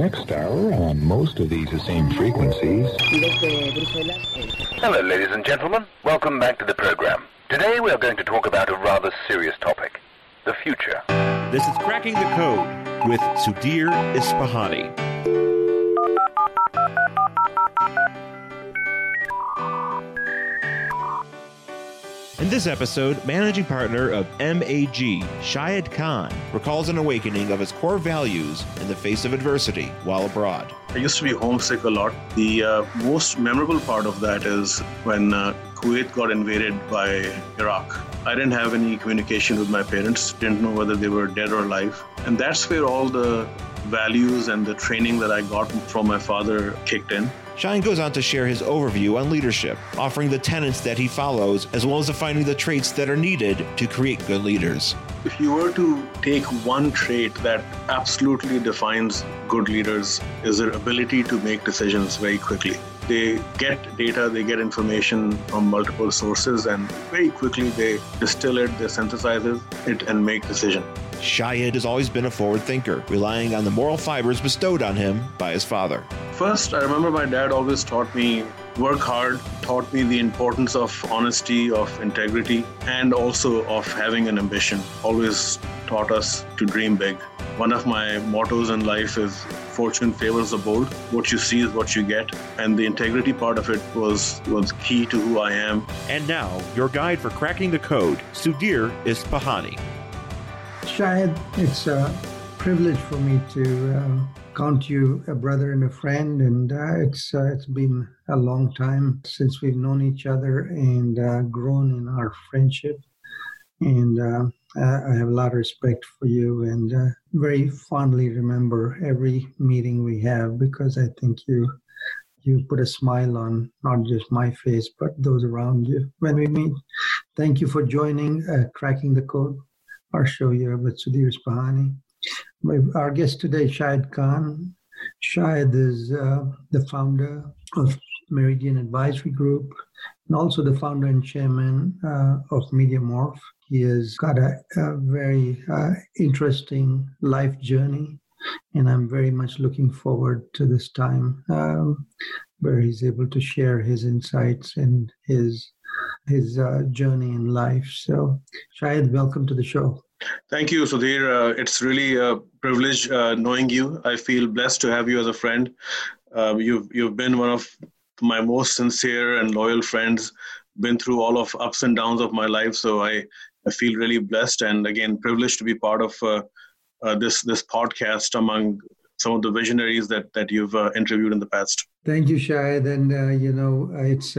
next hour on most of these same frequencies. Hello, ladies and gentlemen. Welcome back to the program. Today we are going to talk about a rather serious topic, the future. This is Cracking the Code with Sudhir Ispahani. In this episode, managing partner of MAG, Shahid Khan, recalls an awakening of his core values in the face of adversity while abroad. I used to be homesick a lot. The most memorable part of that is when Kuwait got invaded by Iraq. I didn't have any communication with my parents, didn't know whether they were dead or alive. And that's where all the values and the training that I got from my father kicked in. Shahid goes on to share his overview on leadership, offering the tenets that he follows, as well as defining the traits that are needed to create good leaders. If you were to take one trait that absolutely defines good leaders, is their ability to make decisions very quickly. They get data, they get information from multiple sources, and very quickly they distill it, they synthesize it, and make decisions. Shahid has always been a forward thinker, relying on the moral fibers bestowed on him by his father. First, I remember my dad always taught me work hard, taught me the importance of honesty, of integrity, and also of having an ambition. Always taught us to dream big. One of my mottos in life is fortune favors the bold. What you see is what you get. And the integrity part of it was key to who I am. And now, your guide for cracking the code, Sudhir Ispahani. Shahid, it's a privilege for me to count you a brother and a friend, and it's been a long time since we've known each other and grown in our friendship, and I have a lot of respect for you, and very fondly remember every meeting we have, because I think you put a smile on not just my face but those around you when we meet. Thank you for joining Cracking the Code. Our show here with Sudhir Ispahani. Our guest today, Shahid Khan. Shahid is the founder of Meridian Advisory Group and also the founder and chairman of Media Morph. He has got a very interesting life journey, and I'm very much looking forward to this time where he's able to share his insights and his journey in life. So, Shahid, welcome to the show. Thank you, Sudhir. It's really a privilege knowing you. I feel blessed to have you as a friend. You've been one of my most sincere and loyal friends, been through all of ups and downs of my life. So I feel really blessed and, again, privileged to be part of this podcast among some of the visionaries that you've interviewed in the past. Thank you, Shahid. And, it's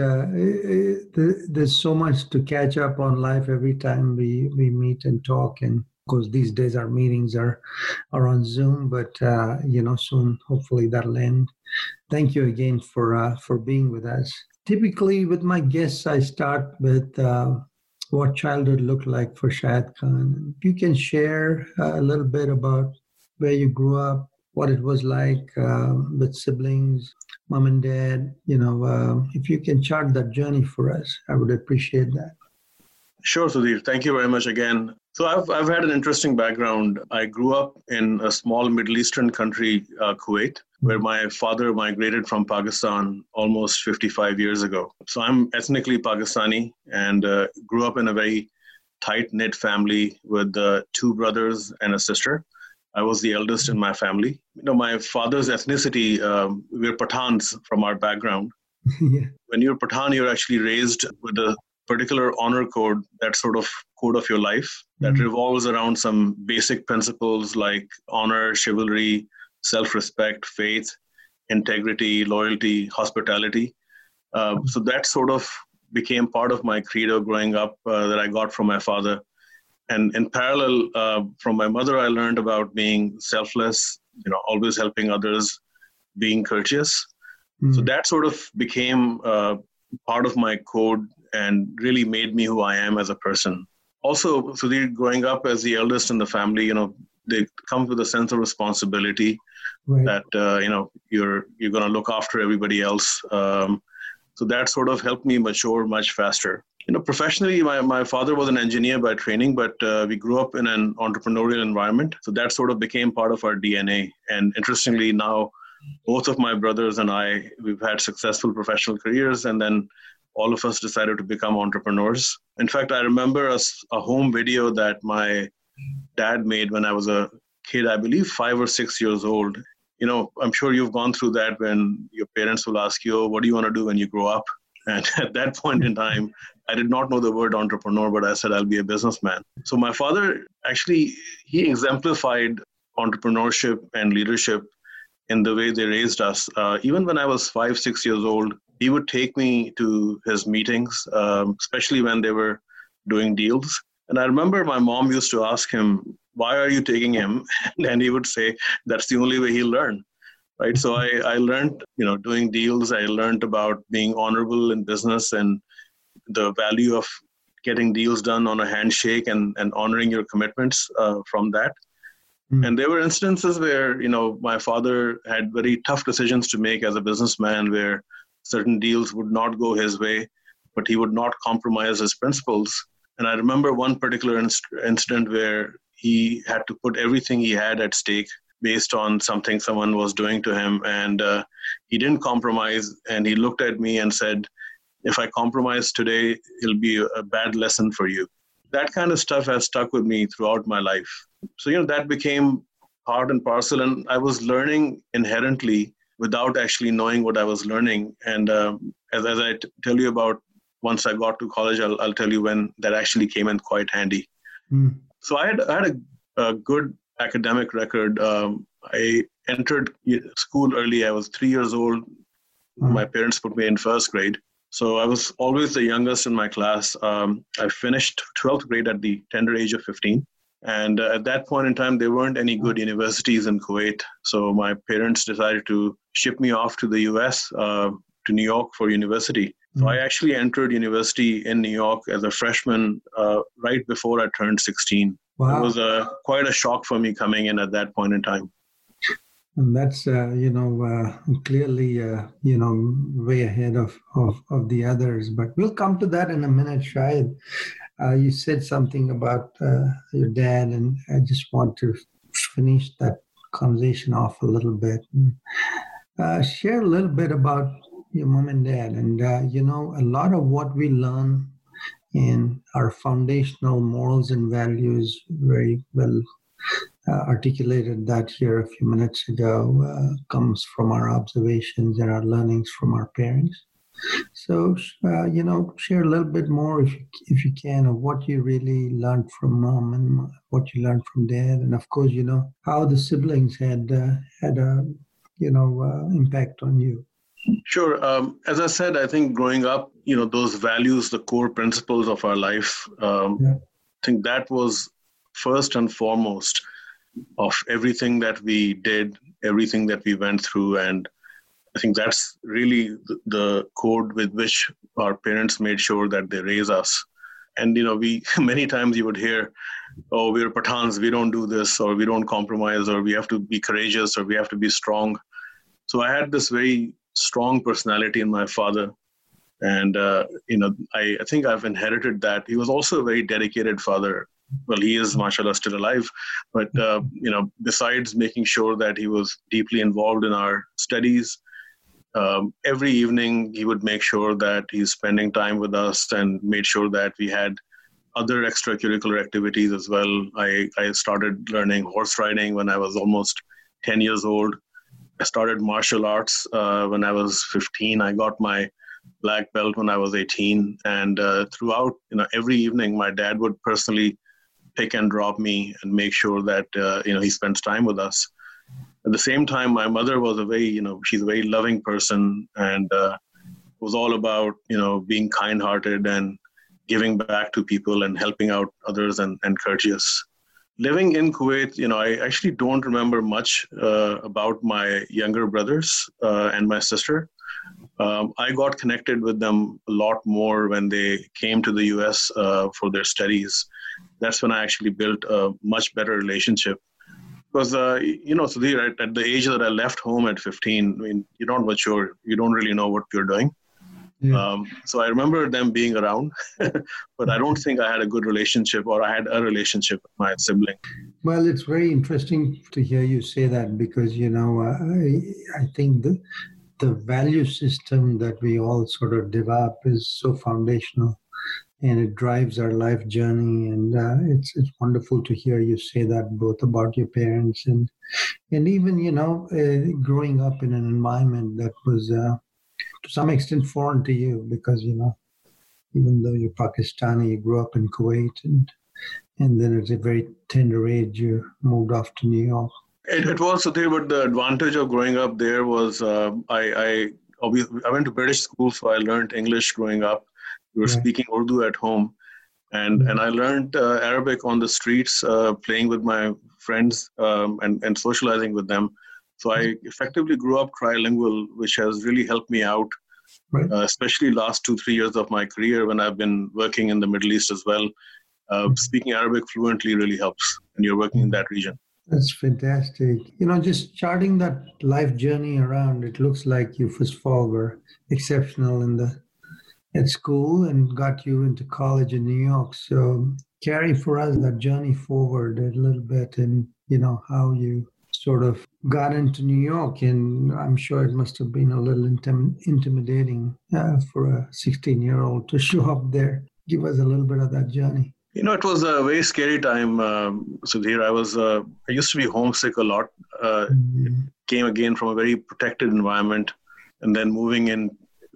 there's so much to catch up on life every time we meet and talk. And, of course, these days our meetings are on Zoom, but, soon, hopefully, that'll end. Thank you again for being with us. Typically, with my guests, I start with what childhood looked like for Shahid Khan. If you can share a little bit about where you grew up, what it was like with siblings, mom and dad, if you can chart that journey for us, I would appreciate that. Sure, Sudhir. Thank you very much again. So I've had an interesting background. I grew up in a small Middle Eastern country, Kuwait, where my father migrated from Pakistan almost 55 years ago. So I'm ethnically Pakistani and grew up in a very tight-knit family with two brothers and a sister. I was the eldest in my family. My father's ethnicity, we're Pathans from our background. Yeah. When you're Pathan, you're actually raised with a particular honor code, that sort of code of your life, that revolves around some basic principles like honor, chivalry, self-respect, faith, integrity, loyalty, hospitality. So that sort of became part of my credo growing up that I got from my father. And in parallel, from my mother, I learned about being selfless, always helping others, being courteous. Mm. So that sort of became part of my code and really made me who I am as a person. Also, Sudhir, growing up as the eldest in the family, they come with a sense of responsibility, right, that, you're going to look after everybody else. So that sort of helped me mature much faster. you know, professionally, my father was an engineer by training, but we grew up in an entrepreneurial environment. So that sort of became part of our DNA. And interestingly, now both of my brothers and I, we've had successful professional careers, and then all of us decided to become entrepreneurs. In fact, I remember a home video that my dad made when I was a kid, I believe 5 or 6 years old. You know, I'm sure you've gone through that when your parents will ask you, what do you want to do when you grow up? And at that point in time, I did not know the word entrepreneur, but I said, I'll be a businessman. So my father, actually, he exemplified entrepreneurship and leadership in the way they raised us. Even when I was 5, 6 years old, he would take me to his meetings, especially when they were doing deals. And I remember my mom used to ask him, why are you taking him? And he would say, that's the only way he'll learn. Right. So I learned, you know, doing deals. I learned about being honorable in business and the value of getting deals done on a handshake and honoring your commitments from that. Mm. And there were instances where, you know, my father had very tough decisions to make as a businessman where certain deals would not go his way, but he would not compromise his principles. And I remember one particular incident where he had to put everything he had at stake based on something someone was doing to him. And he didn't compromise. And he looked at me and said, if I compromise today, it'll be a bad lesson for you. That kind of stuff has stuck with me throughout my life. So, you know, that became part and parcel. And I was learning inherently without actually knowing what I was learning. And as I tell you about, once I got to college, I'll tell you when that actually came in quite handy. Mm. So I had a good academic record. I entered school early. I was 3 years old. Mm. My parents put me in first grade. So I was always the youngest in my class. I finished 12th grade at the tender age of 15. And at that point in time, there weren't any good universities in Kuwait. So my parents decided to ship me off to the US, to New York for university. So I actually entered university in New York as a freshman right before I turned 16. Wow. It was quite a shock for me coming in at that point in time. And that's, clearly, way ahead of the others. But we'll come to that in a minute, Shahid. You said something about your dad, and I just want to finish that conversation off a little bit. Share a little bit about your mom and dad. And, a lot of what we learn in our foundational morals and values, very well articulated that here a few minutes ago, comes from our observations and our learnings from our parents. So, share a little bit more if you can of what you really learned from mom and what you learned from dad. And of course, you know, how the siblings had a, impact on you. Sure. As I said, I think growing up, you know, those values, the core principles of our life, I think that was first and foremost of everything that we did, everything that we went through. And I think that's really the code with which our parents made sure that they raise us. And, you know, we many times you would hear, oh, we're Pathans, we don't do this, or we don't compromise, or we have to be courageous, or we have to be strong. So I had this very strong personality in my father. And, I think I've inherited that. He was also a very dedicated father. Well, he is, mashallah, still alive. But, besides making sure that he was deeply involved in our studies, every evening he would make sure that he's spending time with us and made sure that we had other extracurricular activities as well. I started learning horse riding when I was almost 10 years old. I started martial arts when I was 15. I got my black belt when I was 18. And throughout, every evening, my dad would personally pick and drop me and make sure that, he spends time with us. At the same time, my mother was a very, she's a very loving person and was all about, being kind-hearted and giving back to people and helping out others and courteous. Living in Kuwait, I actually don't remember much about my younger brothers and my sister. I got connected with them a lot more when they came to the U.S. For their studies. That's when I actually built a much better relationship. Because, Sudhir, at the age that I left home at 15, I mean, you're not mature. You don't really know what you're doing. Yeah. So I remember them being around, but I don't think I had a good relationship, or I had a relationship with my sibling. Well, it's very interesting to hear you say that, because, you know, I think the value system that we all sort of develop is so foundational, and it drives our life journey. And it's wonderful to hear you say that, both about your parents and even, you know, growing up in an environment that was to some extent foreign to you, because, you know, even though you're Pakistani, you grew up in Kuwait, and then at a very tender age, you moved off to New York. It was, Sudhir, but the advantage of growing up there was I went to British school, so I learned English growing up. We were speaking Urdu at home, and I learned Arabic on the streets, playing with my friends and socializing with them. So I effectively grew up trilingual, which has really helped me out, especially last 2-3 years of my career when I've been working in the Middle East as well. Speaking Arabic fluently really helps when you're working in that region. That's fantastic. You know, just charting that life journey around, it looks like you first of all were exceptional at school and got you into college in New York. So carry for us that journey forward a little bit, and, you know, how you sort of got into New York, and I'm sure it must have been a little intimidating for a 16-year-old to show up there. Give us a little bit of that journey. You know, it was a very scary time, Sudhir. I used to be homesick a lot. It came again from a very protected environment, and then moving in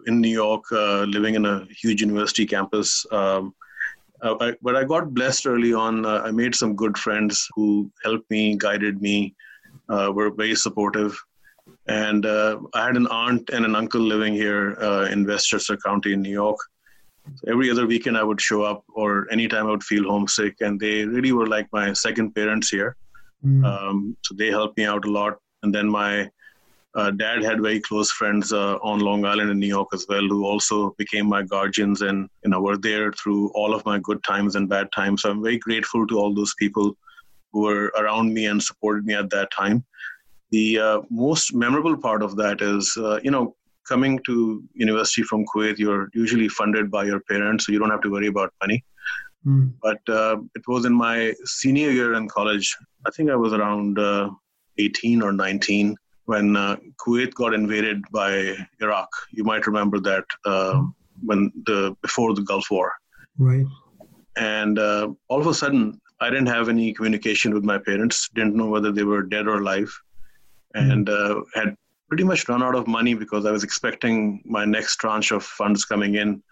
New York, living in a huge university campus. But I got blessed early on. I made some good friends who helped me, guided me, were very supportive. And I had an aunt and an uncle living here in Westchester County in New York. So every other weekend I would show up, or anytime I would feel homesick. And they really were like my second parents here. So they helped me out a lot. And then my dad had very close friends on Long Island in New York as well, who also became my guardians and, you know, were there through all of my good times and bad times. So I'm very grateful to all those people who were around me and supported me at that time. The most memorable part of that is, you know, coming to university from Kuwait, you're usually funded by your parents, so you don't have to worry about money. But it was in my senior year in college. I think I was around 18 or 19. When Kuwait got invaded by Iraq. You might remember that before the Gulf War. Right. And all of a sudden, I didn't have any communication with my parents, didn't know whether they were dead or alive, and had pretty much run out of money because I was expecting my next tranche of funds coming in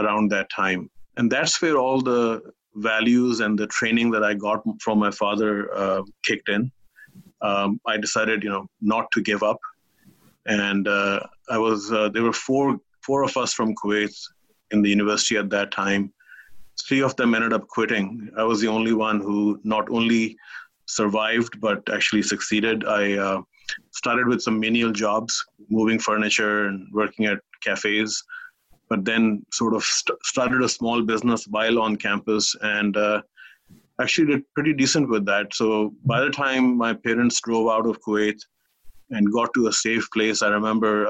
around that time. And that's where all the values and the training that I got from my father kicked in. I decided, you know, not to give up, and there were four of us from Kuwait in the university at that time. Three of them ended up quitting. I was the only one who not only survived but actually succeeded. I started with some menial jobs, moving furniture and working at cafes, but then sort of started a small business while on campus, and actually did pretty decent with that. So by the time my parents drove out of Kuwait and got to a safe place, I remember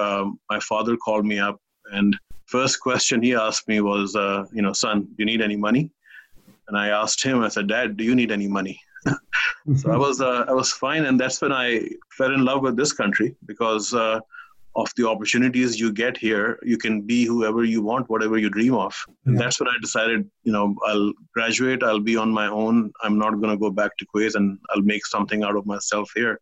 my father called me up, and first question he asked me was, you know, son, do you need any money? And I asked him, I said, Dad, do you need any money? So I was fine. And that's when I fell in love with this country, because of the opportunities you get here. You can be whoever you want, whatever you dream of. And that's when I decided, you know, I'll graduate, I'll be on my own. I'm not going to go back to Kuwait, and I'll make something out of myself here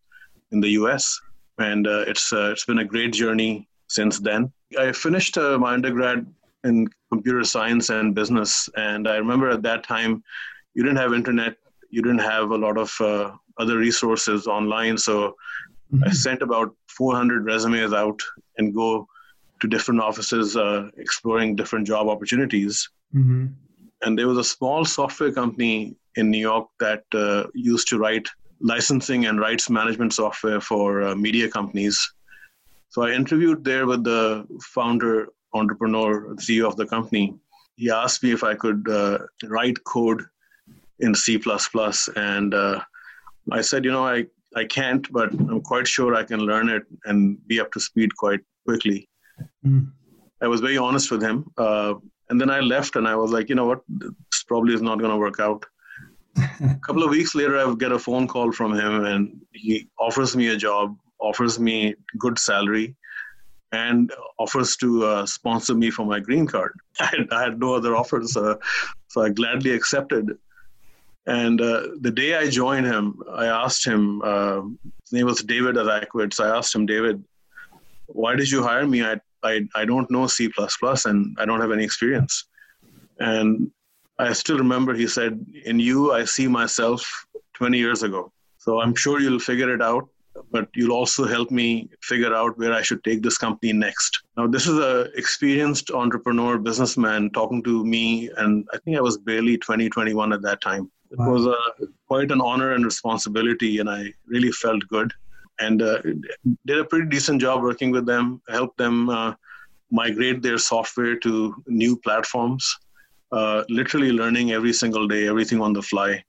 in the US. And it's been a great journey since then. I finished my undergrad in computer science and business. And I remember at that time, you didn't have internet. You didn't have a lot of other resources online. So I sent about 400 resumes out and go to different offices exploring different job opportunities. And there was a small software company in New York that used to write licensing and rights management software for media companies. So I interviewed there with the founder, entrepreneur, CEO of the company. He asked me if I could write code in C++. And I said, you know, I can't, but I'm quite sure I can learn it and be up to speed quite quickly. I was very honest with him. And then I left and I was like, you know what, this probably is not going to work out. A couple of weeks later, I get a phone call from him and he offers me a job, offers me good salary, and offers to sponsor me for my green card. I had no other offers, so I gladly accepted. And the day I joined him, I asked him, his name was David Arakwitz. I asked him, David, why did you hire me? I don't know C++ and I don't have any experience. And I still remember he said, in you, I see myself 20 years ago. So I'm sure you'll figure it out, but you'll also help me figure out where I should take this company next. Now, this is an experienced entrepreneur, businessman talking to me, and I think I was barely 20, 21 at that time. It Wow. was quite an honor and responsibility, and I really felt good. And did a pretty decent job working with them, helped them migrate their software to new platforms, literally learning every single day, everything on the fly.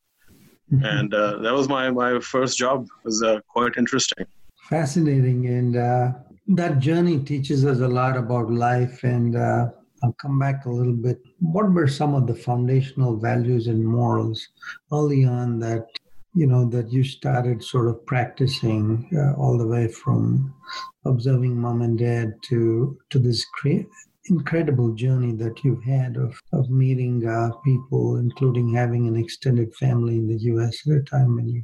Mm-hmm. And that was my first job. It was quite interesting. Fascinating. And that journey teaches us a lot about life. And I'll come back a little bit. What were some of the foundational values and morals early on that that you started sort of practicing all the way from observing mom and dad to this incredible journey that you've had of meeting people, including having an extended family in the U.S. at a time when you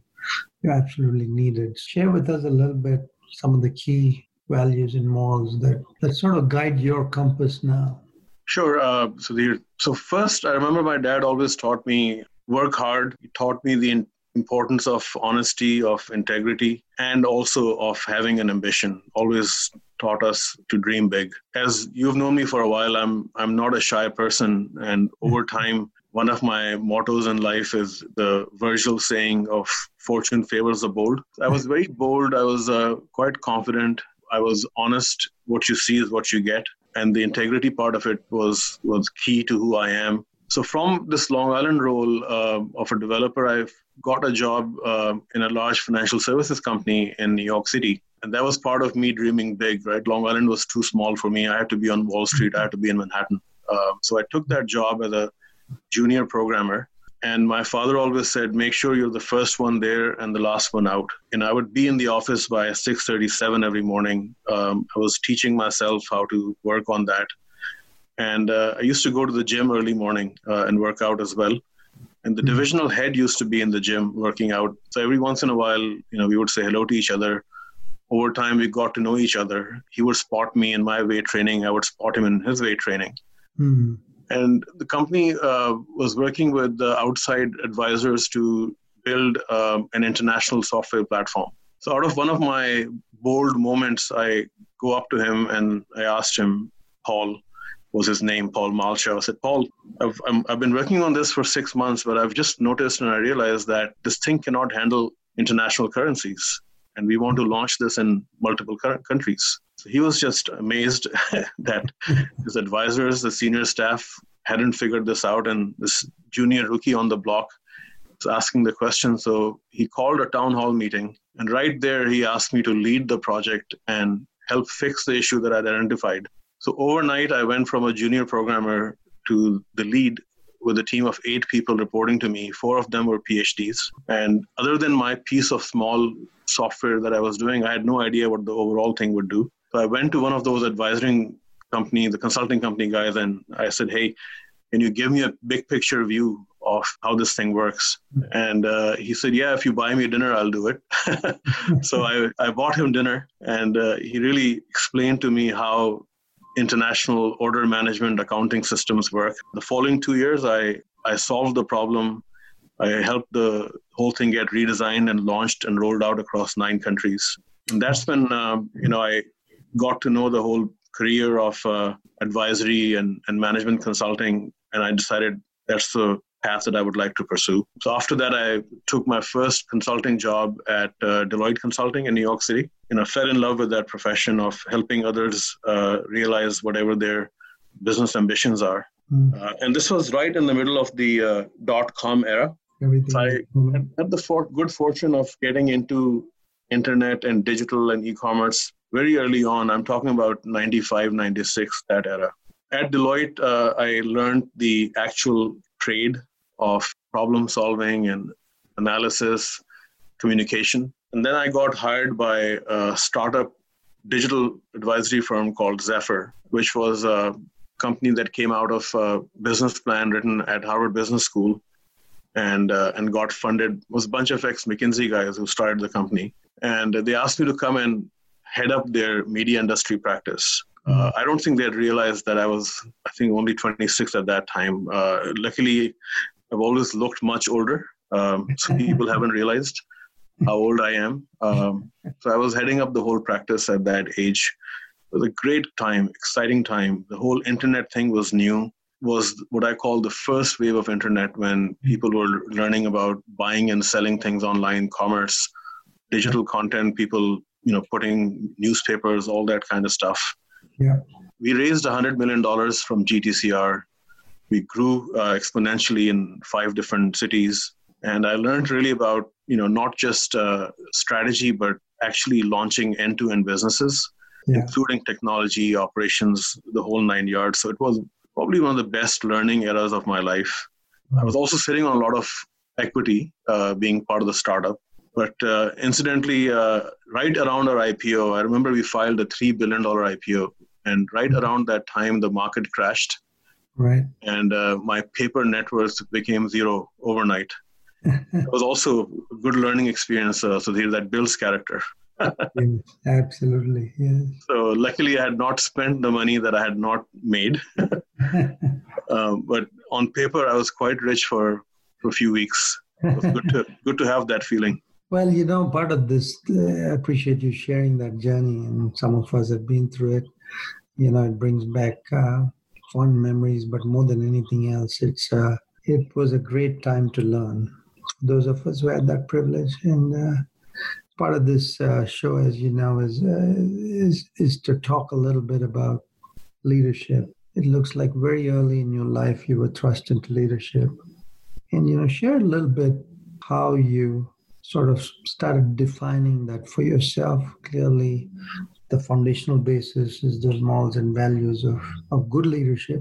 absolutely needed. Share with us a little bit some of the key values and morals that sort of guide your compass now. Sure, Sudhir. So first, I remember my dad always taught me work hard. He taught me the importance of honesty, of integrity, and also of having an ambition. Always taught us to dream big. As you've known me for a while, I'm not a shy person. And over time, one of my mottos in life is the Virgil saying of fortune favors the bold. I was very bold. I was quite confident. I was honest. What you see is what you get. And the integrity part of it was key to who I am. So from this Long Island role of a developer, I've got a job in a large financial services company in New York City. And that was part of me dreaming big, right? Long Island was too small for me. I had to be on Wall Street. I had to be in Manhattan. So I took that job as a junior programmer. And my father always said, make sure you're the first one there and the last one out. And I would be in the office by 6:37 every morning. I was teaching myself how to work on that. And I used to go to the gym early morning and work out as well. And the divisional head used to be in the gym working out. So every once in a while, we would say hello to each other. Over time, we got to know each other. He would spot me in my weight training. I would spot him in his weight training. Mm-hmm. And the company was working with the outside advisors to build an international software platform. So out of one of my bold moments, I go up to him and I asked him, Paul was his name, Paul Malchow. I said, Paul, I've been working on this for 6 months, but I've just noticed and I realized that this thing cannot handle international currencies. And we want to launch this in multiple countries. So he was just amazed that his advisors, the senior staff, hadn't figured this out. And this junior rookie on the block was asking the question. So he called a town hall meeting. And right there, he asked me to lead the project and help fix the issue that I'd identified. So overnight, I went from a junior programmer to the lead with a team of 8 people reporting to me. 4 of them were PhDs. And other than my piece of small software that I was doing, I had no idea what the overall thing would do. So I went to one of those advisory companies, the consulting company guys, and I said, hey, can you give me a big picture view of how this thing works? And he said, yeah, if you buy me dinner, I'll do it. So I bought him dinner, and he really explained to me how international order management accounting systems work. The following 2 years, I solved the problem. I helped the whole thing get redesigned and launched and rolled out across 9 countries. And that's when, I got to know the whole career of advisory and management consulting. And I decided that's the path that I would like to pursue. So after that, I took my first consulting job at Deloitte Consulting in New York City. And I fell in love with that profession of helping others realize whatever their business ambitions are. Mm. And this was right in the middle of the dot-com era. So I had the good fortune of getting into internet and digital and e-commerce very early on. I'm talking about 95, 96, that era. At Deloitte, I learned the actual trade of problem solving and analysis, communication. And then I got hired by a startup digital advisory firm called Zephyr, which was a company that came out of a business plan written at Harvard Business School and got funded. It was a bunch of ex-McKinsey guys who started the company. And they asked me to come and head up their media industry practice. I don't think they had realized that I was, I think, only 26 at that time. Luckily, I've always looked much older, so people haven't realized how old I am. So I was heading up the whole practice at that age. It was a great time, exciting time. The whole internet thing was new, was what I call the first wave of internet, when people were learning about buying and selling things online, commerce, digital content, people, you know, putting newspapers, all that kind of stuff. Yeah. We raised $100 million from GTCR. We grew exponentially in 5 different cities. And I learned really about, you know, not just strategy, but actually launching end-to-end businesses, including technology, operations, the whole 9 yards. So it was probably one of the best learning eras of my life. I was also sitting on a lot of equity, being part of the startup. But incidentally, right around our IPO, I remember we filed a $3 billion IPO. And right around that time, the market crashed. Right. And my paper net worth became zero overnight. It was also a good learning experience, Sudhir, that builds character. Absolutely, yes. So luckily, I had not spent the money that I had not made. But on paper, I was quite rich for a few weeks. It was good to have that feeling. Well, you know, part of this, I appreciate you sharing that journey, and some of us have been through it. You know, it brings back fond memories, but more than anything else, it was a great time to learn. Those of us who had that privilege, and part of this show, as you know, is to talk a little bit about leadership. It looks like very early in your life you were thrust into leadership, and you know, share a little bit how you sort of started defining that for yourself. Clearly, the foundational basis is the morals and values of good leadership.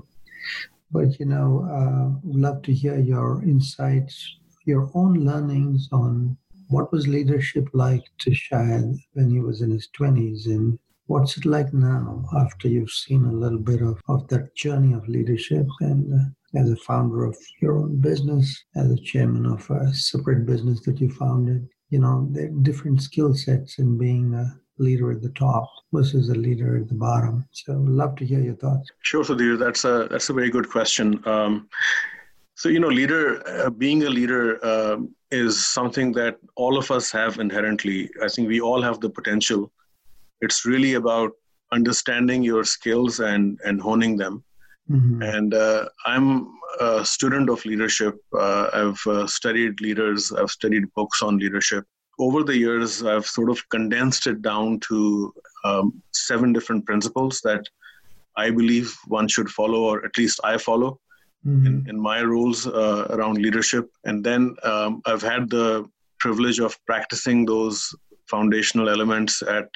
But, you know, we'd love to hear your insights, your own learnings on what was leadership like to Shahid when he was in his 20s, and what's it like now after you've seen a little bit of that journey of leadership, and as a founder of your own business, as a chairman of a separate business that you founded. You know, there are different skill sets in being a leader at the top versus a leader at the bottom. So I'd love to hear your thoughts. Sure, Sudhir. That's a very good question. So, you know, being a leader is something that all of us have inherently. I think we all have the potential. It's really about understanding your skills and honing them. Mm-hmm. And I'm a student of leadership. I've studied leaders. I've studied books on leadership. Over the years, I've sort of condensed it down to 7 different principles that I believe one should follow, or at least I follow in my roles around leadership. And then I've had the privilege of practicing those foundational elements at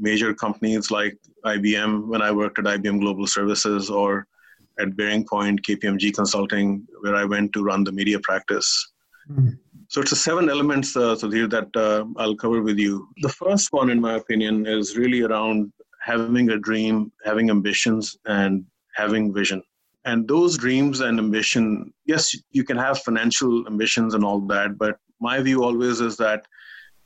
major companies like IBM, when I worked at IBM Global Services, or at Bearing Point, KPMG Consulting, where I went to run the media practice. Mm-hmm. So it's the 7 elements, Sudhir, that I'll cover with you. The first one, in my opinion, is really around having a dream, having ambitions, and having vision. And those dreams and ambition, yes, you can have financial ambitions and all that, but my view always is that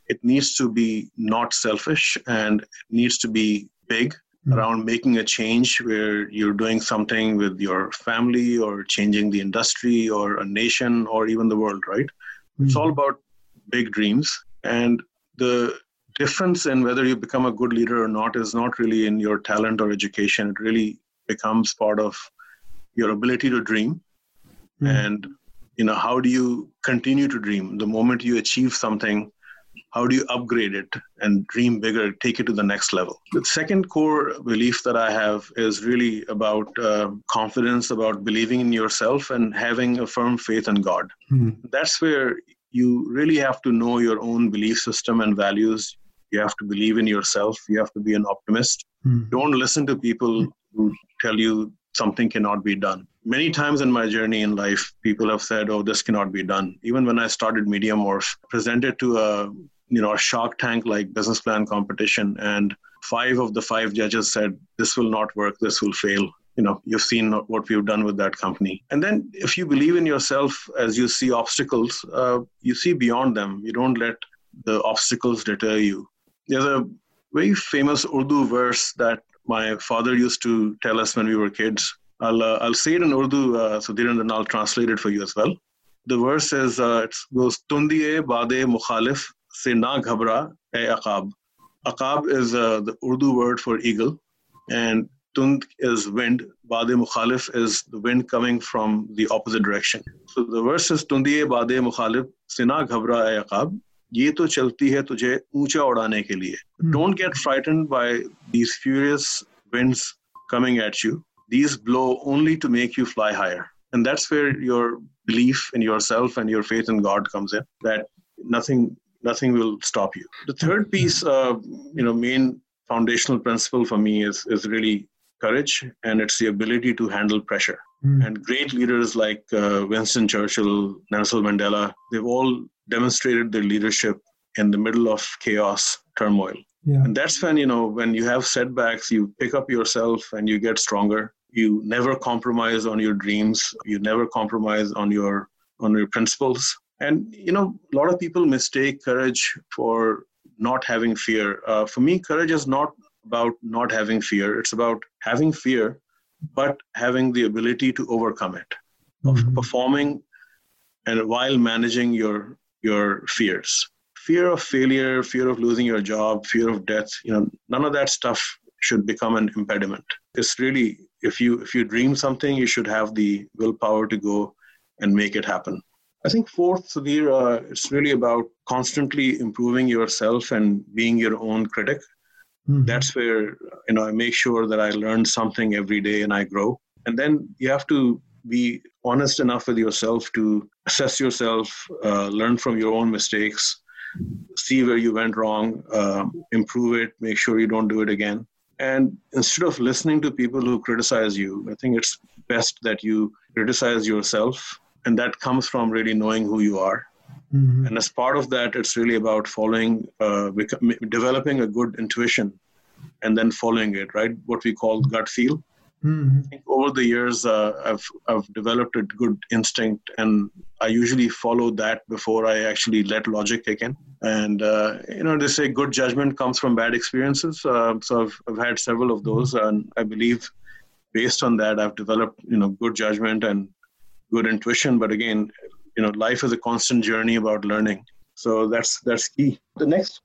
it needs to be not selfish, and it needs to be big, around making a change where you're doing something with your family, or changing the industry, or a nation, or even the world, right? Mm-hmm. It's all about big dreams. And the difference in whether you become a good leader or not is not really in your talent or education. It really becomes part of your ability to dream. Mm-hmm. And, you know, how do you continue to dream? The moment you achieve something, how do you upgrade it and dream bigger, take it to the next level? The second core belief that I have is really about confidence, about believing in yourself and having a firm faith in God. Mm-hmm. That's where you really have to know your own belief system and values. You have to believe in yourself. You have to be an optimist. Mm-hmm. Don't listen to people who tell you something cannot be done. Many times in my journey in life, people have said, oh, this cannot be done. Even when I started Media Morph, presented to a Shark Tank-like business plan competition, and 5 of the 5 judges said, this will not work, this will fail. You've seen what we've done with that company. And then if you believe in yourself, as you see obstacles, you see beyond them. You don't let the obstacles deter you. There's a very famous Urdu verse that my father used to tell us when we were kids. I'll say it in Urdu, Sudhir, and then I'll translate it for you as well. The verse says, it goes, Tundiye Bade Mukhalif Se Na Ghabra Ay Aqab. Aqab is the Urdu word for eagle, and Tund is wind. Bade Mukhalif is the wind coming from the opposite direction. So the verse is, Tundiye Bade Mukhalif Se Na Ghabra Ay Aqab. Ye to chalti hai tujhe uncha udane ke liye. Don't get frightened by these furious winds coming at you. These blow only to make you fly higher. And that's where your belief in yourself and your faith in God comes in, that nothing will stop you. The third piece, main foundational principle for me is really courage, and it's the ability to handle pressure. And great leaders like Winston Churchill, Nelson Mandela, they've all demonstrated their leadership in the middle of chaos, turmoil. Yeah. And that's when you have setbacks, you pick up yourself and you get stronger. You never compromise on your dreams. You never compromise on your principles. And, a lot of people mistake courage for not having fear. For me, courage is not about not having fear. It's about having fear, but having the ability to overcome it, of performing and while managing your fears. Fear of failure, fear of losing your job, fear of death, none of that stuff should become an impediment. It's really, if you dream something, you should have the willpower to go and make it happen. I think fourth, Sudhir, it's really about constantly improving yourself and being your own critic. Mm-hmm. That's where, I make sure that I learn something every day and I grow. And then you have to be honest enough with yourself to assess yourself, learn from your own mistakes, see where you went wrong, improve it, make sure you don't do it again. And instead of listening to people who criticize you, I think it's best that you criticize yourself. And that comes from really knowing who you are. Mm-hmm. And as part of that, it's really about following, developing a good intuition and then following it, right? What we call gut feel. Mm-hmm. I think over the years, I've developed a good instinct, and I usually follow that before I actually let logic kick in. And, they say good judgment comes from bad experiences. So I've had several of those, and I believe based on that, I've developed, good judgment and good intuition. But again, life is a constant journey about learning. So that's key. The next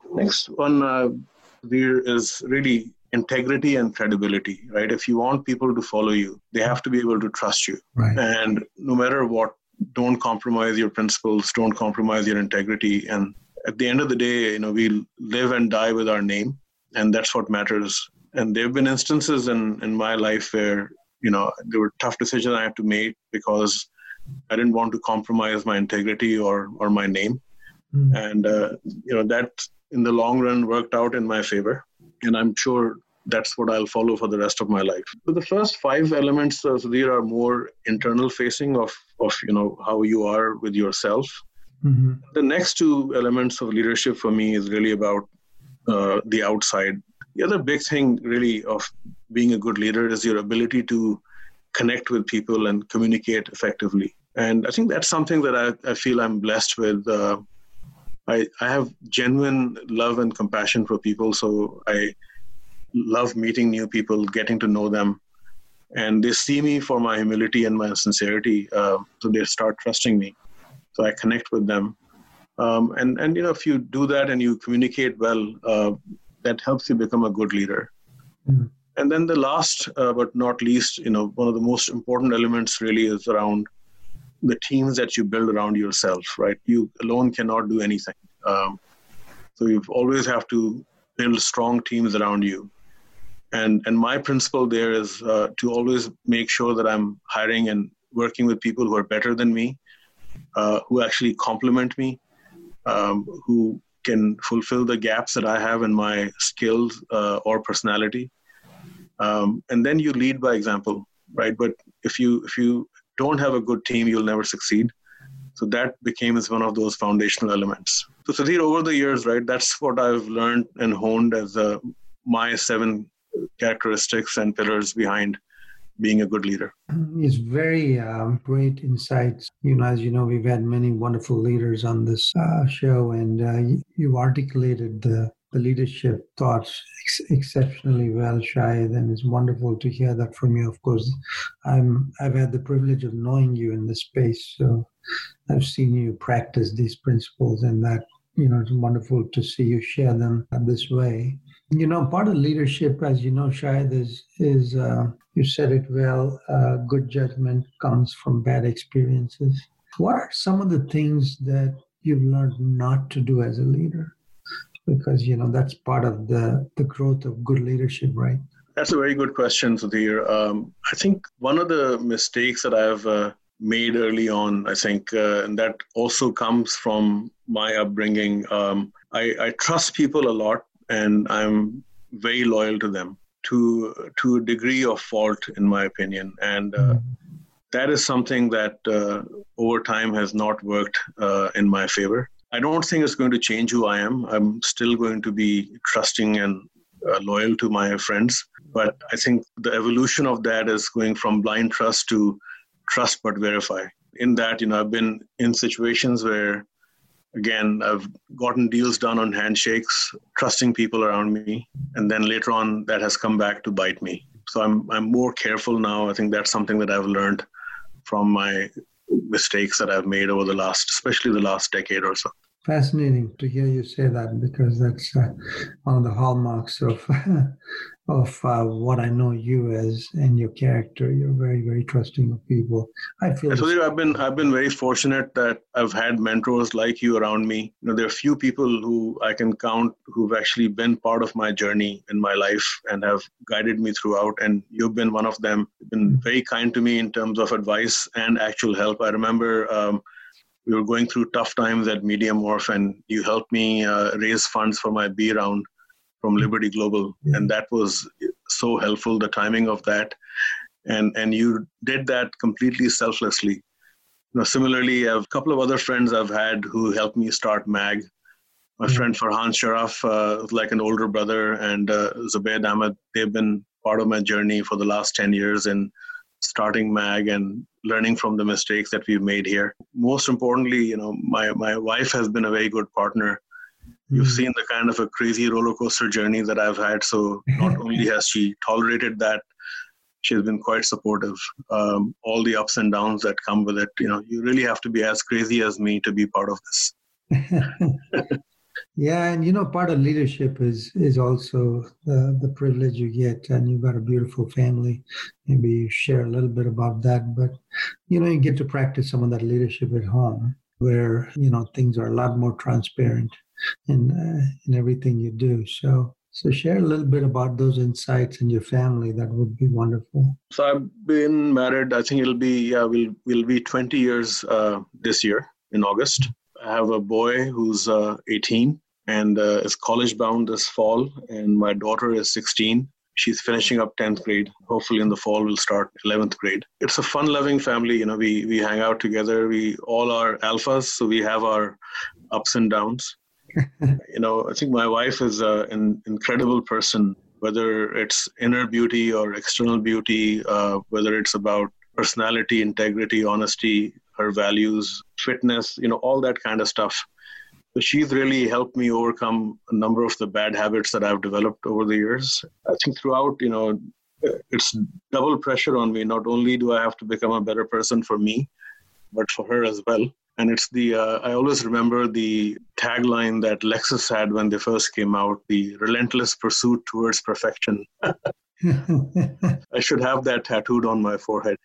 one there is really integrity and credibility, right? If you want people to follow you, they have to be able to trust you. Right. And no matter what, don't compromise your principles, don't compromise your integrity. And at the end of the day, we live and die with our name, and that's what matters. And there have been instances in my life where, there were tough decisions I had to make because I didn't want to compromise my integrity or my name. Mm. And, that in the long run worked out in my favor. And I'm sure that's what I'll follow for the rest of my life. So the first 5 elements, Sudhir, are more internal facing of how you are with yourself. Mm-hmm. The next 2 elements of leadership for me is really about the outside. The other big thing really of being a good leader is your ability to connect with people and communicate effectively. And I think that's something that I feel I'm blessed with. I have genuine love and compassion for people, so I love meeting new people, getting to know them, and they see me for my humility and my sincerity, so they start trusting me. So I connect with them, and if you do that and you communicate well, that helps you become a good leader. Mm-hmm. And then the last, but not least, one of the most important elements really is around the teams that you build around yourself, right? You alone cannot do anything. So you always have to build strong teams around you. And my principle there is to always make sure that I'm hiring and working with people who are better than me, who actually complement me, who can fulfill the gaps that I have in my skills or personality. And then you lead by example. right? But if you don't have a good team, you'll never succeed. So that became as one of those foundational elements. So Sudhir, over the years, right, that's what I've learned and honed as my 7 characteristics and pillars behind being a good leader. It's very great insights. You know, as you know, we've had many wonderful leaders on this show, and you've articulated the leadership thoughts exceptionally well, Shahid, and it's wonderful to hear that from you. Of course, I've had the privilege of knowing you in this space, so I've seen you practice these principles, and that, you know, it's wonderful to see you share them this way. You know, part of leadership, as you know, Shahid, is you said it well, good judgment comes from bad experiences. What are some of the things that you've learned not to do as a leader? Because, you know, that's part of the growth of good leadership, right? That's a very good question, Sudhir. I think one of the mistakes that I've made early on, I think, and that also comes from my upbringing, I trust people a lot. And I'm very loyal to them, to a degree of fault, in my opinion. And that is something that over time has not worked in my favor. I don't think it's going to change who I am. I'm still going to be trusting and loyal to my friends. But I think the evolution of that is going from blind trust to trust but verify. In that, you know, I've been in situations where, again, I've gotten deals done on handshakes, trusting people around me, and then later on that has come back to bite me. So I'm more careful now. I think that's something that I've learned from my mistakes that I've made over especially the last decade or so. Fascinating to hear you say that, because that's one of the hallmarks of what I know you as and your character. You're very, very trusting of people. I feel. So I've been very fortunate that I've had mentors like you around me. You know, there are few people who I can count who've actually been part of my journey in my life and have guided me throughout. And you've been one of them. You've been very kind to me in terms of advice and actual help. I remember. We were going through tough times at Media Morph, and you helped me raise funds for my B round from Liberty Global. Yeah. And that was so helpful, the timing of that. And you did that completely selflessly. Now, similarly, I have a couple of other friends I've had who helped me start MAG. My friend Farhan Sharaf, like an older brother, and Zubair Ahmed, they've been part of my journey for the last 10 years in starting MAG and learning from the mistakes that we've made here. Most importantly, you know, my wife has been a very good partner. You've seen the kind of a crazy roller coaster journey that I've had. So not only has she tolerated that, she's been quite supportive. All the ups and downs that come with it. You know, you really have to be as crazy as me to be part of this. Yeah, and you know, part of leadership is also the privilege you get, and you've got a beautiful family. Maybe you share a little bit about that, but you know, you get to practice some of that leadership at home, where you know things are a lot more transparent in everything you do. So share a little bit about those insights in your family. That would be wonderful. So I've been married. I think it'll be we'll be 20 years this year in August. I have a boy who's 18 and is college bound this fall, and my daughter is 16. She's finishing up 10th grade. Hopefully in the fall we'll start 11th grade. It's a fun-loving family. You know, we hang out together. We all are alphas, so we have our ups and downs. You know, I think my wife is an incredible person, whether it's inner beauty or external beauty, whether it's about personality, integrity, honesty, her values, fitness, you know, all that kind of stuff. So she's really helped me overcome a number of the bad habits that I've developed over the years. I think throughout, you know, it's double pressure on me. Not only do I have to become a better person for me, but for her as well. And it's I always remember the tagline that Lexus had when they first came out, the relentless pursuit towards perfection. I should have that tattooed on my forehead.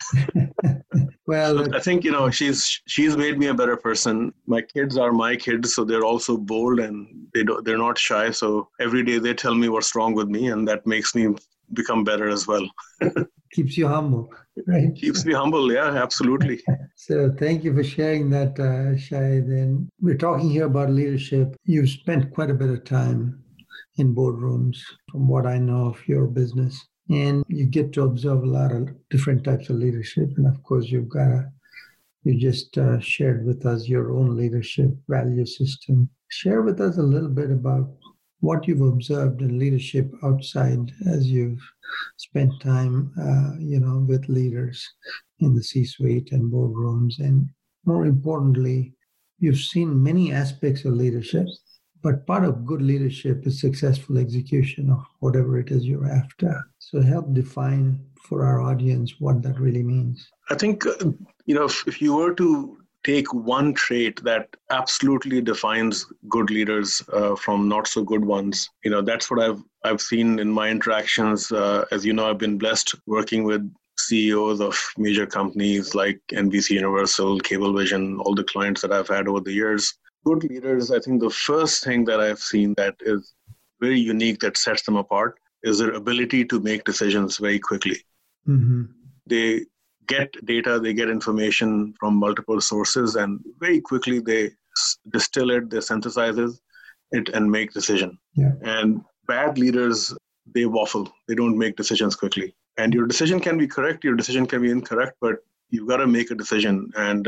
Well, so I think, you know, she's made me a better person. My kids are my kids, so they're also bold and they're not shy. So every day they tell me what's wrong with me, and that makes me become better as well. Keeps you humble, right? Keeps me humble, yeah, absolutely. So thank you for sharing that, Shahid. And we're talking here about leadership. You've spent quite a bit of time in boardrooms, from what I know of your business. And you get to observe a lot of different types of leadership. And of course, you just shared with us your own leadership value system. Share with us a little bit about what you've observed in leadership outside as you've spent time, with leaders in the C-suite and boardrooms. And more importantly, you've seen many aspects of leadership, but part of good leadership is successful execution of whatever it is you're after. So help define for our audience what that really means. I think, if you were to take one trait that absolutely defines good leaders from not so good ones, that's what I've seen in my interactions. As you know, I've been blessed working with CEOs of major companies like NBC Universal, Cablevision, all the clients that I've had over the years. Good leaders, I think the first thing that I've seen that is very unique that sets them apart is their ability to make decisions very quickly. Mm-hmm. They get data, they get information from multiple sources, and very quickly they distill it, they synthesize it, and make decision. Yeah. And bad leaders, they waffle. They don't make decisions quickly. And your decision can be correct, your decision can be incorrect, but you've got to make a decision. And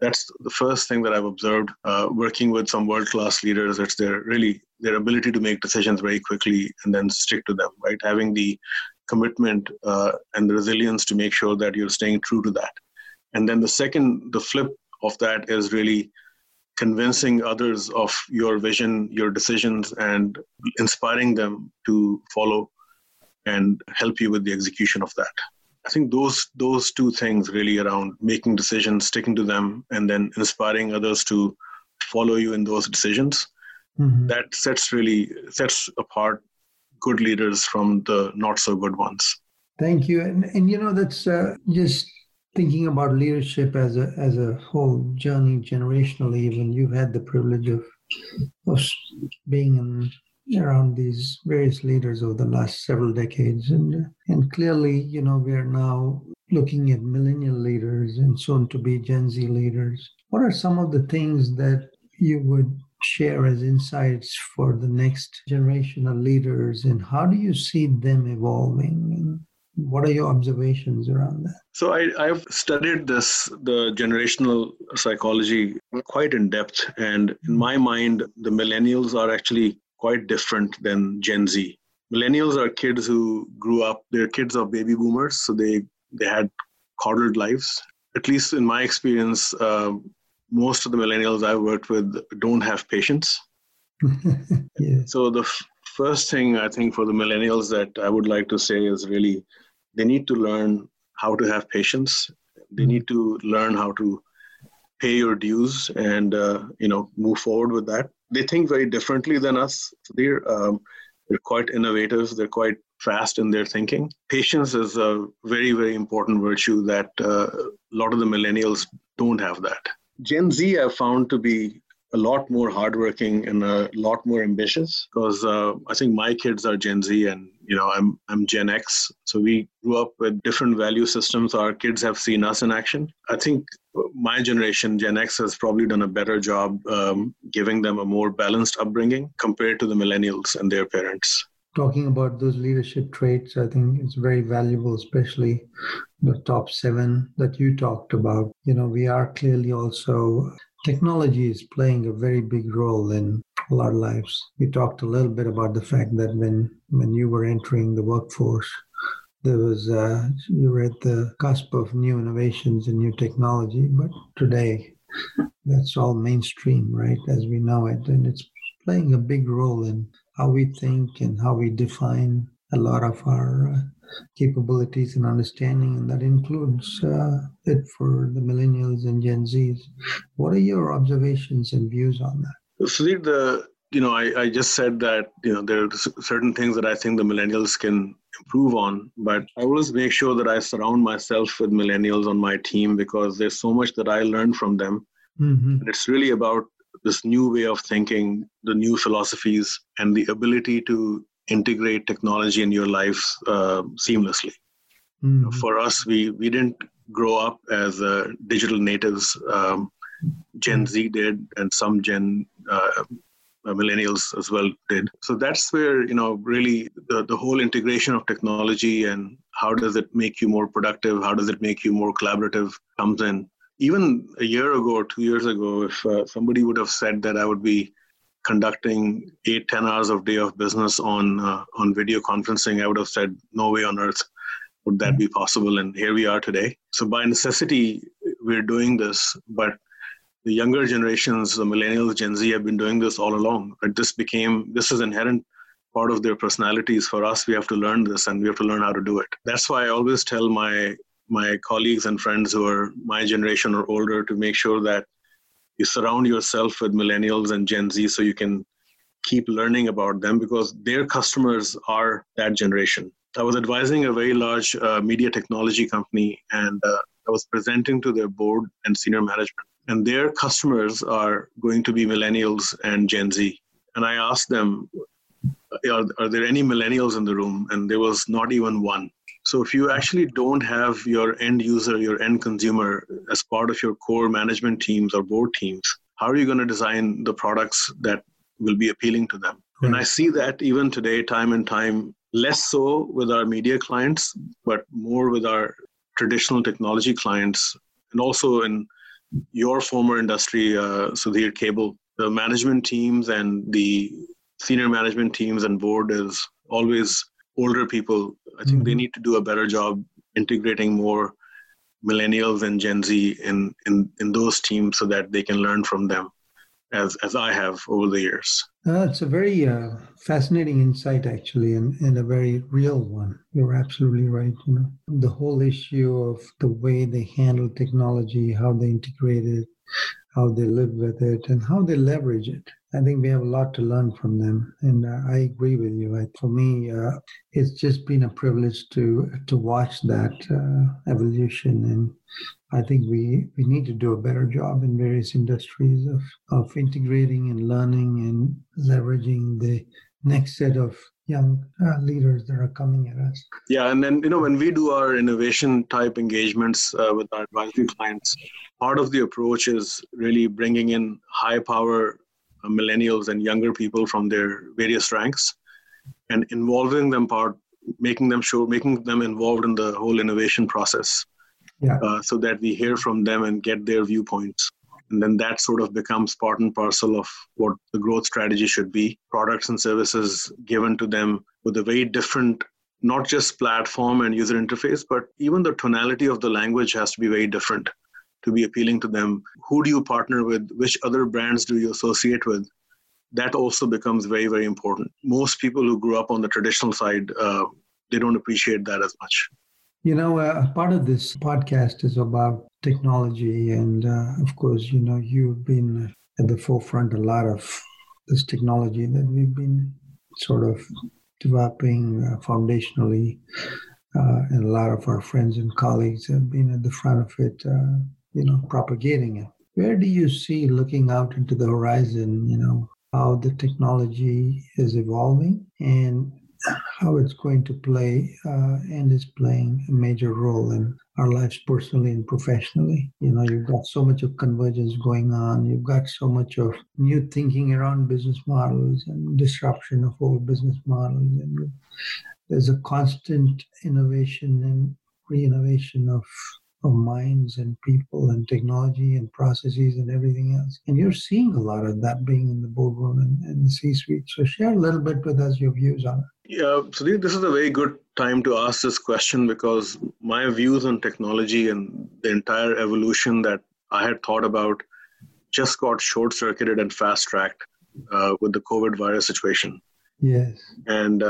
that's the first thing that I've observed working with some world-class leaders. It's their ability to make decisions very quickly and then stick to them, right? Having the commitment and the resilience to make sure that you're staying true to that. And then the flip of that is really convincing others of your vision, your decisions, and inspiring them to follow and help you with the execution of that. I think those two things really around making decisions, sticking to them, and then inspiring others to follow you in those decisions, mm-hmm. that sets apart good leaders from the not so good ones. Thank you. And that's just thinking about leadership as a whole journey, generationally even, you've had the privilege of being around these various leaders over the last several decades. And clearly, we are now looking at millennial leaders and soon to be Gen Z leaders. What are some of the things that you would share as insights for the next generation of leaders, and how do you see them evolving? And what are your observations around that? So I've studied the generational psychology quite in depth. And in my mind, the millennials are actually quite different than Gen Z. Millennials are kids who grew up, they're kids of baby boomers, so they had coddled lives. At least in my experience, most of the millennials I've worked with don't have patience. Yeah. So the first thing I think for the millennials that I would like to say is really they need to learn how to have patience. They need to learn how to pay your dues and move forward with that. They think very differently than us. They're quite innovative. They're quite fast in their thinking. Patience is a very, very important virtue that a lot of the millennials don't have that. Gen Z I've found to be a lot more hardworking and a lot more ambitious because I think my kids are Gen Z and I'm Gen X. So we grew up with different value systems. Our kids have seen us in action. I think my generation, Gen X, has probably done a better job giving them a more balanced upbringing compared to the millennials and their parents. Talking about those leadership traits, I think it's very valuable, especially the top 7 that you talked about. We are clearly also, technology is playing a very big role in all our lives. We talked a little bit about the fact that when you were entering the workforce, there was you were at the cusp of new innovations and new technology, but today that's all mainstream, right, as we know it, and it's playing a big role in how we think and how we define a lot of our capabilities and understanding, and that includes it for the millennials and Gen Zs. What are your observations and views on that? So I just said that there are certain things that I think the millennials can improve on, but I always make sure that I surround myself with millennials on my team because there's so much that I learned from them. Mm-hmm. And it's really about this new way of thinking, the new philosophies, and the ability to integrate technology in your life seamlessly. Mm-hmm. For us, we didn't grow up as digital natives. Gen Z did, and some Gen millennials as well did. So that's where, you know, really the whole integration of technology and how does it make you more productive, how does it make you more collaborative comes in. Even a year ago or 2 years ago, if somebody would have said that I would be conducting 8-10 hours of day of business on video conferencing, I would have said, no way on earth would that be possible. And here we are today. So by necessity, we're doing this, but the younger generations, the millennials, Gen Z, have been doing this all along. But this is inherent part of their personalities. For us, we have to learn this and we have to learn how to do it. That's why I always tell my colleagues and friends who are my generation or older to make sure that you surround yourself with millennials and Gen Z so you can keep learning about them, because their customers are that generation. I was advising a very large media technology company, and I was presenting to their board and senior management. And their customers are going to be millennials and Gen Z. And I asked them, are there any millennials in the room? And there was not even one. So if you actually don't have your end user, your end consumer as part of your core management teams or board teams, how are you going to design the products that will be appealing to them? Mm-hmm. And I see that even today, time and time, less so with our media clients, but more with our traditional technology clients. And also in your former industry, Sudhir, Cable, the management teams and the senior management teams and board is always older people. I think they need to do a better job integrating more millennials and Gen Z in those teams so that they can learn from them, as I have over the years. It's a very fascinating insight, actually, and a very real one. You're absolutely right. You know, the whole issue of the way they handle technology, how they integrate it, how they live with it, and how they leverage it. I think we have a lot to learn from them, and I agree with you. For me, it's just been a privilege to watch that evolution, and I think we need to do a better job in various industries of integrating and learning and leveraging the next set of young leaders that are coming at us. Yeah, and then, you know, when we do our innovation type engagements with our advisory clients, part of the approach is really bringing in high power millennials and younger people from their various ranks and involving them making them involved in the whole innovation process, so that we hear from them and get their viewpoints. And then that sort of becomes part and parcel of what the growth strategy should be. Products and services given to them with a very different, not just platform and user interface, but even the tonality of the language has to be very different to be appealing to them. Who do you partner with? Which other brands do you associate with? That also becomes very, very important. Most people who grew up on the traditional side, they don't appreciate that as much. You know, part of this podcast is about technology. And of course, you know, you've been at the forefront a lot of this technology that we've been sort of developing foundationally. And a lot of our friends and colleagues have been at the front of it. Propagating it. Where do you see, looking out into the horizon, you know, how the technology is evolving and how it's going to play and is playing a major role in our lives personally and professionally? You know, you've got so much of convergence going on. You've got so much of new thinking around business models and disruption of old business models. And there's a constant innovation and re-innovation of minds and people and technology and processes and everything else. And you're seeing a lot of that being in the boardroom and the C-suite. So share a little bit with us your views on it. Yeah, so this is a very good time to ask this question, because my views on technology and the entire evolution that I had thought about just got short-circuited and fast-tracked with the COVID virus situation. Yes. And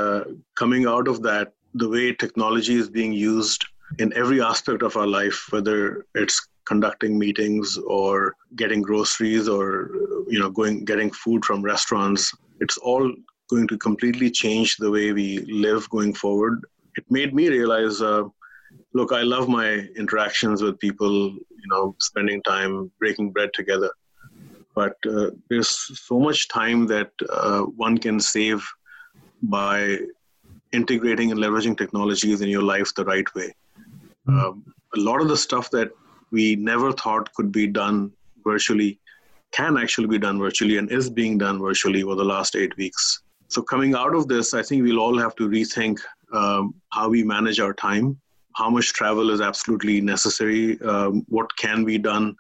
coming out of that, the way technology is being used in every aspect of our life, whether it's conducting meetings or getting groceries or, you know, getting food from restaurants, it's all going to completely change the way we live going forward. It made me realize, look, I love my interactions with people, you know, spending time, breaking bread together. But there's so much time that one can save by integrating and leveraging technologies in your life the right way. A lot of the stuff that we never thought could be done virtually can actually be done virtually and is being done virtually over the last 8 weeks. So coming out of this, I think we'll all have to rethink how we manage our time, how much travel is absolutely necessary, what can be done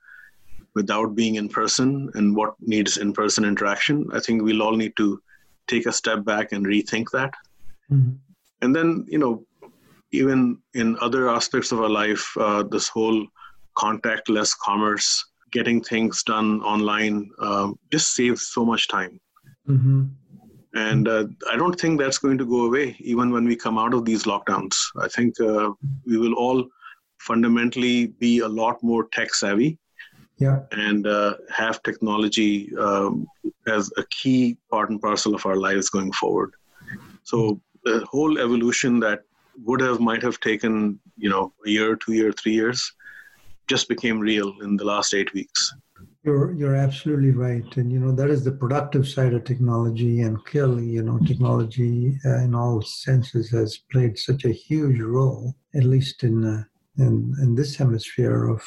without being in person, and what needs in-person interaction. I think we'll all need to take a step back and rethink that. Mm-hmm. And then, you know, even in other aspects of our life, this whole contactless commerce, getting things done online, just saves so much time. Mm-hmm. And I don't think that's going to go away, even when we come out of these lockdowns. I think we will all fundamentally be a lot more tech-savvy. Yeah. And have technology as a key part and parcel of our lives going forward. So the whole evolution that might have taken, you know, a year, 2 years, 3 years, just became real in the last 8 weeks. You're absolutely right. And, you know, that is the productive side of technology. And clearly, you know, technology in all senses has played such a huge role, at least in this hemisphere of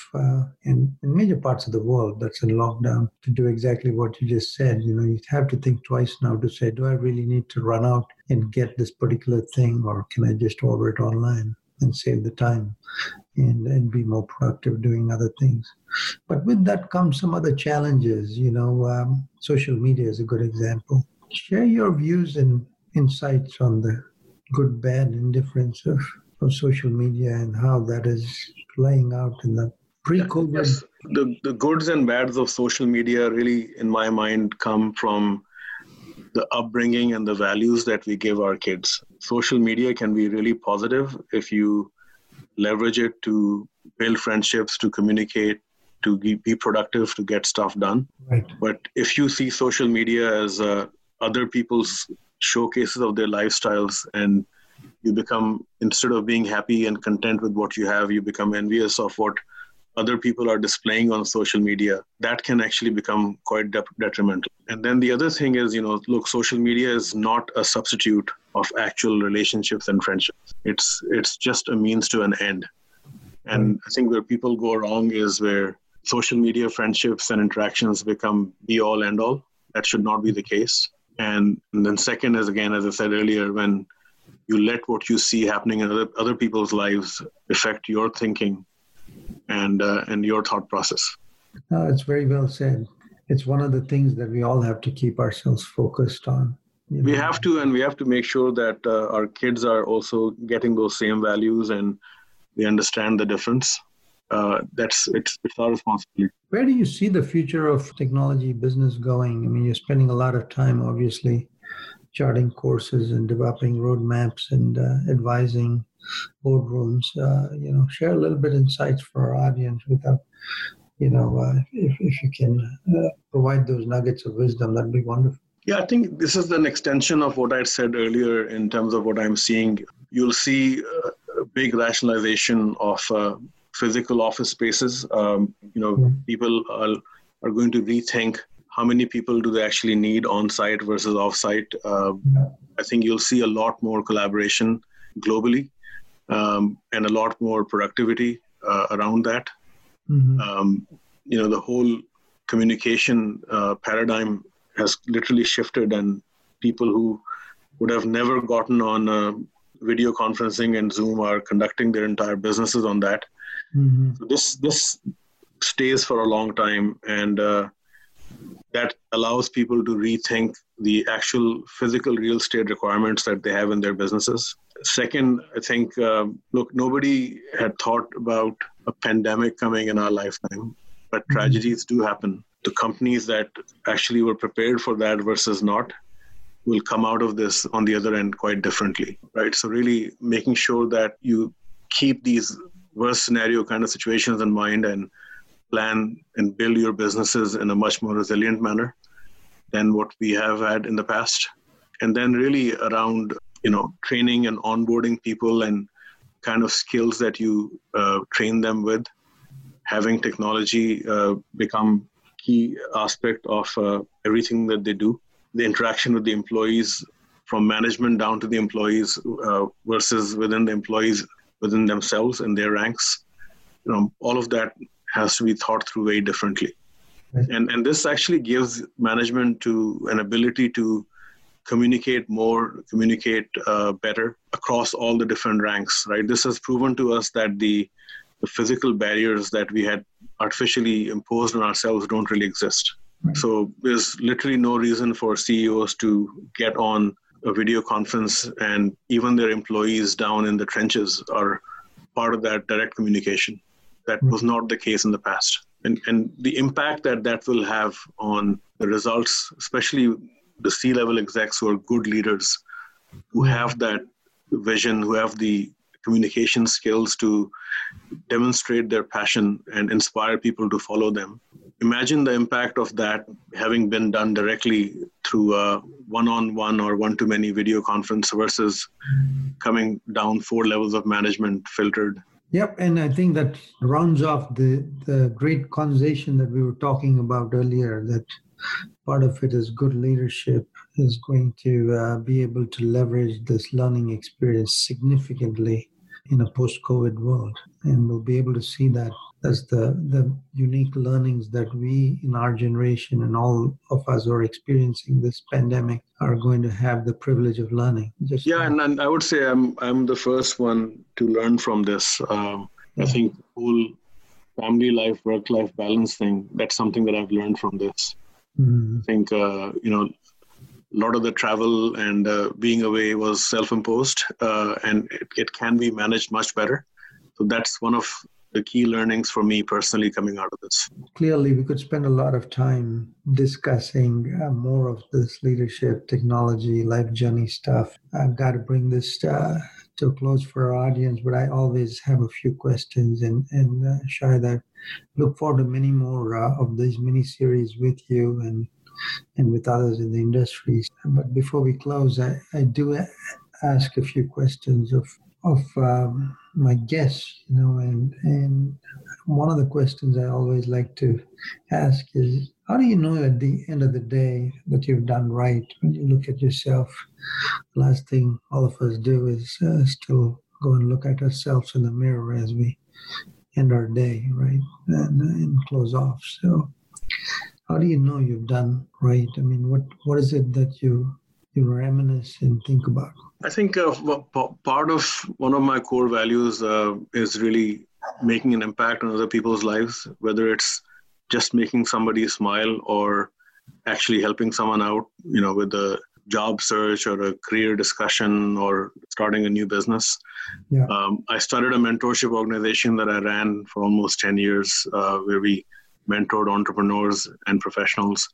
in major parts of the world that's in lockdown, to do exactly what you just said. You know, you have to think twice now to say, do I really need to run out and get this particular thing, or can I just order it online and save the time and be more productive doing other things? But with that comes some other challenges. You know, social media is a good example. Share your views and insights on the good, bad, and indifference of social media and how that is playing out in the pre-COVID. Yes. The goods and bads of social media really, in my mind, come from the upbringing and the values that we give our kids. Social media can be really positive if you leverage it to build friendships, to communicate, to be productive, to get stuff done. Right. But if you see social media as other people's showcases of their lifestyles, and you become, instead of being happy and content with what you have, you become envious of what other people are displaying on social media, that can actually become quite detrimental. And then the other thing is, you know, look, social media is not a substitute of actual relationships and friendships. It's just a means to an end. And I think where people go wrong is where social media friendships and interactions become be all end all. That should not be the case. And then second is, again, as I said earlier, when you let what you see happening in other people's lives affect your thinking and your thought process. No, it's very well said. It's one of the things that we all have to keep ourselves focused on. You know? We have to, and we have to make sure that our kids are also getting those same values and they understand the difference. It's our responsibility. Where do you see the future of technology business going? I mean, you're spending a lot of time, obviously, charting courses and developing roadmaps and advising boardrooms. You know, share a little bit insights for our audience without, you know, if you can provide those nuggets of wisdom, that'd be wonderful. Yeah, I think this is an extension of what I said earlier in terms of what I'm seeing. You'll see a big rationalization of physical office spaces. You know, people are going to rethink how many people do they actually need on-site versus off-site. I think you'll see a lot more collaboration globally and a lot more productivity around that. Mm-hmm. You know, the whole communication paradigm has literally shifted, and people who would have never gotten on video conferencing and Zoom are conducting their entire businesses on that. Mm-hmm. So this stays for a long time, and that allows people to rethink the actual physical real estate requirements that they have in their businesses. Second, I think, look, nobody had thought about a pandemic coming in our lifetime, but mm-hmm. tragedies do happen. The companies that actually were prepared for that versus not will come out of this on the other end quite differently, right? So really making sure that you keep these worst scenario kind of situations in mind and plan and build your businesses in a much more resilient manner than what we have had in the past. And then really around, you know, training and onboarding people and kind of skills that you train them with, having technology become key aspect of everything that they do, the interaction with the employees from management down to the employees versus within the employees, within themselves and their ranks. You know, all of that has to be thought through very differently. And this actually gives management an ability to communicate more, communicate better across all the different ranks, right? This has proven to us that the physical barriers that we had artificially imposed on ourselves don't really exist. Right. So there's literally no reason for CEOs to get on a video conference, and even their employees down in the trenches are part of that direct communication. That was not the case in the past. And the impact that will have on the results, especially the C-level execs who are good leaders, who have that vision, who have the communication skills to demonstrate their passion and inspire people to follow them. Imagine the impact of that having been done directly through a one-on-one or one-to-many video conference versus coming down 4 levels of management filtered. Yep, and I think that rounds off the great conversation that we were talking about earlier, that part of it is good leadership is going to be able to leverage this learning experience significantly in a post-COVID world. And we'll be able to see that as the unique learnings that we in our generation and all of us who are experiencing this pandemic are going to have the privilege of learning. And I would say I'm the first one to learn from this. I think the whole family life, work-life balance thing, that's something that I've learned from this. Mm-hmm. I think, a lot of the travel and being away was self-imposed, and it can be managed much better. So that's one of the key learnings for me personally coming out of this. Clearly, we could spend a lot of time discussing more of this leadership, technology, life journey stuff. I've got to bring this to a close for our audience, but I always have a few questions. And Shahid, I look forward to many more of these mini-series with you and with others in the industry. But before we close, I do ask a few questions of my guests, and one of the questions I always like to ask is, how do you know at the end of the day that you've done right? When you look at yourself, the last thing all of us do is still go and look at ourselves in the mirror as we end our day, right, and close off. So how do you know you've done right? I mean, what is it that you reminisce and think about? I think part of one of my core values is really making an impact on other people's lives, whether it's just making somebody smile or actually helping someone out, with a job search or a career discussion or starting a new business. Yeah. I started a mentorship organization that I ran for almost 10 years where we mentored entrepreneurs and professionals.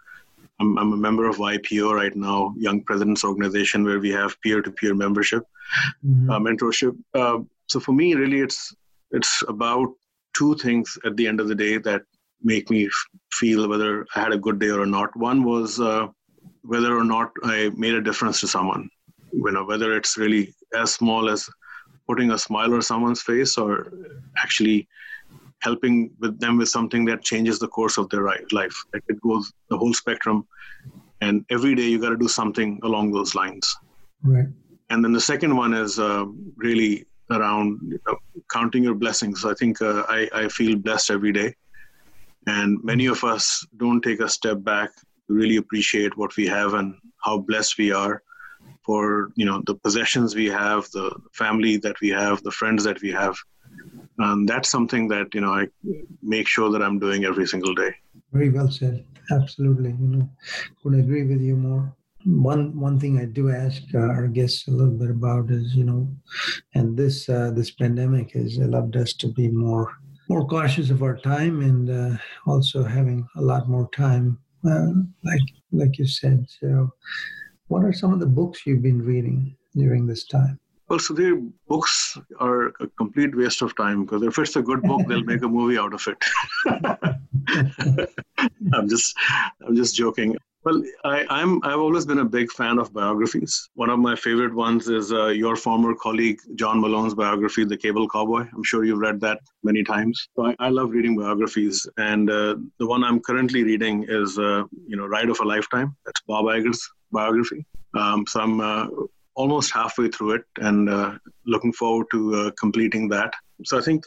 I'm a member of YPO right now, Young Presidents Organization, where we have peer-to-peer membership, mentorship. So for me, really, it's about two things at the end of the day that make me feel whether I had a good day or not. One was whether or not I made a difference to someone, whether it's really as small as putting a smile on someone's face or actually helping them with something that changes the course of their life. It goes the whole spectrum. And every day you got to do something along those lines. Right. And then the second one is really around counting your blessings. I think I feel blessed every day. And many of us don't take a step back to really appreciate what we have and how blessed we are for, the possessions we have, the family that we have, the friends that we have. And that's something that, I make sure that I'm doing every single day. Very well said. Absolutely. Couldn't agree with you more. One thing I do ask our guests a little bit about is, and this pandemic has allowed us to be more cautious of our time and also having a lot more time, like you said. So what are some of the books you've been reading during this time? Well, Sudhir, books are a complete waste of time because if it's a good book, they'll make a movie out of it. I'm just joking. Well, I've always been a big fan of biographies. One of my favorite ones is your former colleague John Malone's biography, The Cable Cowboy. I'm sure you've read that many times. So I love reading biographies, and the one I'm currently reading is Ride of a Lifetime. That's Bob Iger's biography. So I'm almost halfway through it and looking forward to completing that. So I think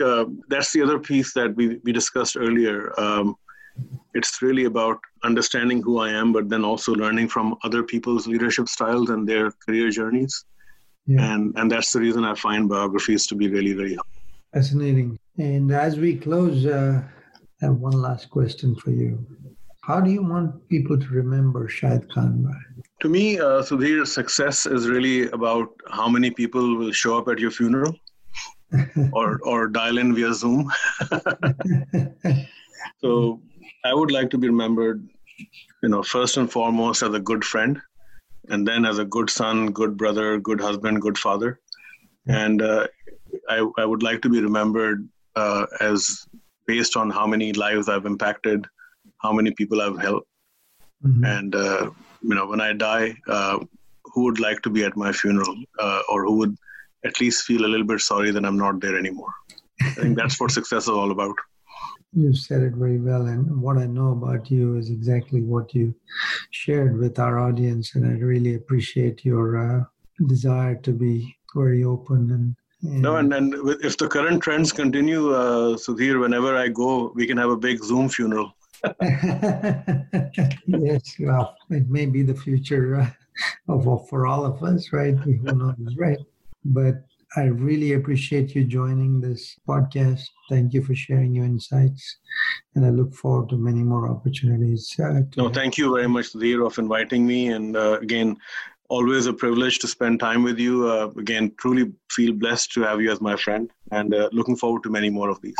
that's the other piece that we discussed earlier. It's really about understanding who I am, but then also learning from other people's leadership styles and their career journeys. Yeah. And that's the reason I find biographies to be really, very helpful. Fascinating. And as we close, I have one last question for you. How do you want people to remember Shahid Khan by? To me, Sudhir, success is really about how many people will show up at your funeral or dial in via Zoom. So I would like to be remembered, first and foremost as a good friend, and then as a good son, good brother, good husband, good father. And I would like to be remembered as based on how many lives I've impacted, how many people I've helped. Mm-hmm. And, when I die, who would like to be at my funeral or who would at least feel a little bit sorry that I'm not there anymore? I think that's what success is all about. You've said it very well. And what I know about you is exactly what you shared with our audience. And I really appreciate your desire to be very open and if the current trends continue, Sudhir, whenever I go, we can have a big Zoom funeral. Yes, well, it may be the future for all of us, right? Who knows, right? But I really appreciate you joining this podcast. Thank you for sharing your insights. And I look forward to many more opportunities. Thank you very much, Sudhir, for inviting me. And again, always a privilege to spend time with you. Again, truly feel blessed to have you as my friend and looking forward to many more of these.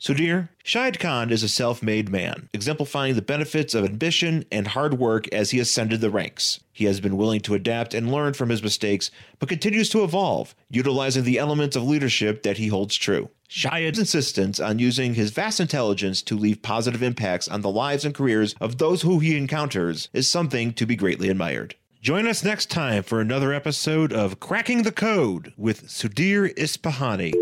Sudhir, Shahid Khan is a self-made man, exemplifying the benefits of ambition and hard work as he ascended the ranks. He has been willing to adapt and learn from his mistakes, but continues to evolve, utilizing the elements of leadership that he holds true. Shahid's insistence on using his vast intelligence to leave positive impacts on the lives and careers of those who he encounters is something to be greatly admired. Join us next time for another episode of Cracking the Code with Sudhir Ispahani.